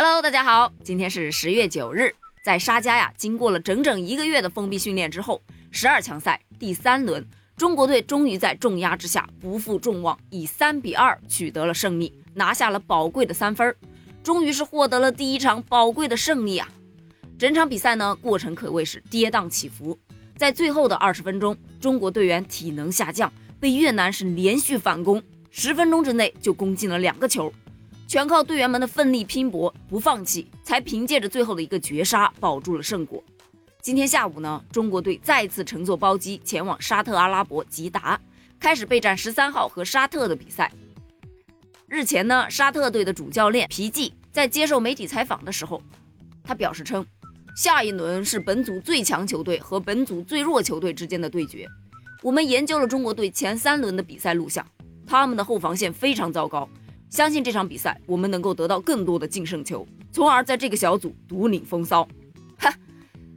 Hello， 大家好，今天是10月9日，在沙迦呀，经过了整整一个月的封闭训练之后，12强赛第三轮，中国队终于在重压之下不负众望，以3-2取得了胜利，拿下了宝贵的3分，终于是获得了第一场宝贵的胜利啊！整场比赛呢，过程可谓是跌宕起伏，在最后的20分钟，中国队员体能下降，被越南是连续反攻，10分钟之内就攻进了2个球。全靠队员们的奋力拼搏不放弃，才凭借着最后的一个绝杀保住了胜果。今天下午呢，中国队再次乘坐包机前往沙特阿拉伯吉达，开始备战13号和沙特的比赛。日前呢，沙特队的主教练皮季在接受媒体采访的时候，他表示称，下一轮是本组最强球队和本组最弱球队之间的对决。我们研究了中国队前3轮的比赛录像，他们的后防线非常糟糕，相信这场比赛我们能够得到更多的净胜球，从而在这个小组独领风骚。哈，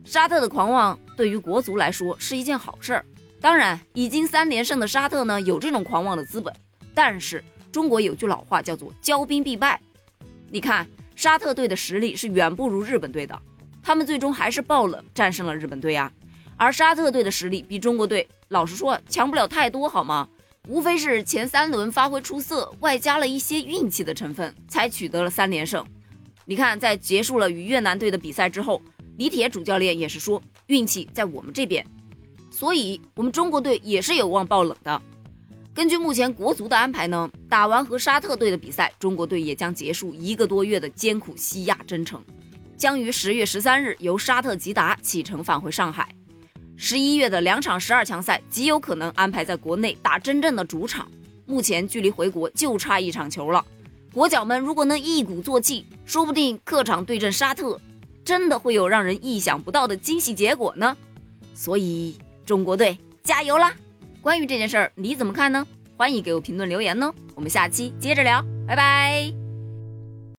沙特的狂妄对于国足来说是一件好事儿。当然，已经3连胜的沙特呢，有这种狂妄的资本。但是中国有句老话叫做骄兵必败。你看，沙特队的实力是远不如日本队的，他们最终还是爆冷战胜了日本队啊。而沙特队的实力比中国队老实说强不了太多好吗？无非是前3轮发挥出色，外加了一些运气的成分，才取得了3连胜。你看，在结束了与越南队的比赛之后，李铁主教练也是说，运气在我们这边，所以我们中国队也是有望爆冷的。根据目前国足的安排呢，打完和沙特队的比赛，中国队也将结束1个多月的艰苦西亚征程，将于10月13日由沙特吉达启程返回上海。11月的2场12强赛极有可能安排在国内打真正的主场，目前距离回国就差1场球了。国脚们如果能一鼓作气，说不定客场对阵沙特，真的会有让人意想不到的惊喜结果呢。所以中国队加油啦！关于这件事儿你怎么看呢？欢迎给我评论留言呢，我们下期接着聊，拜拜。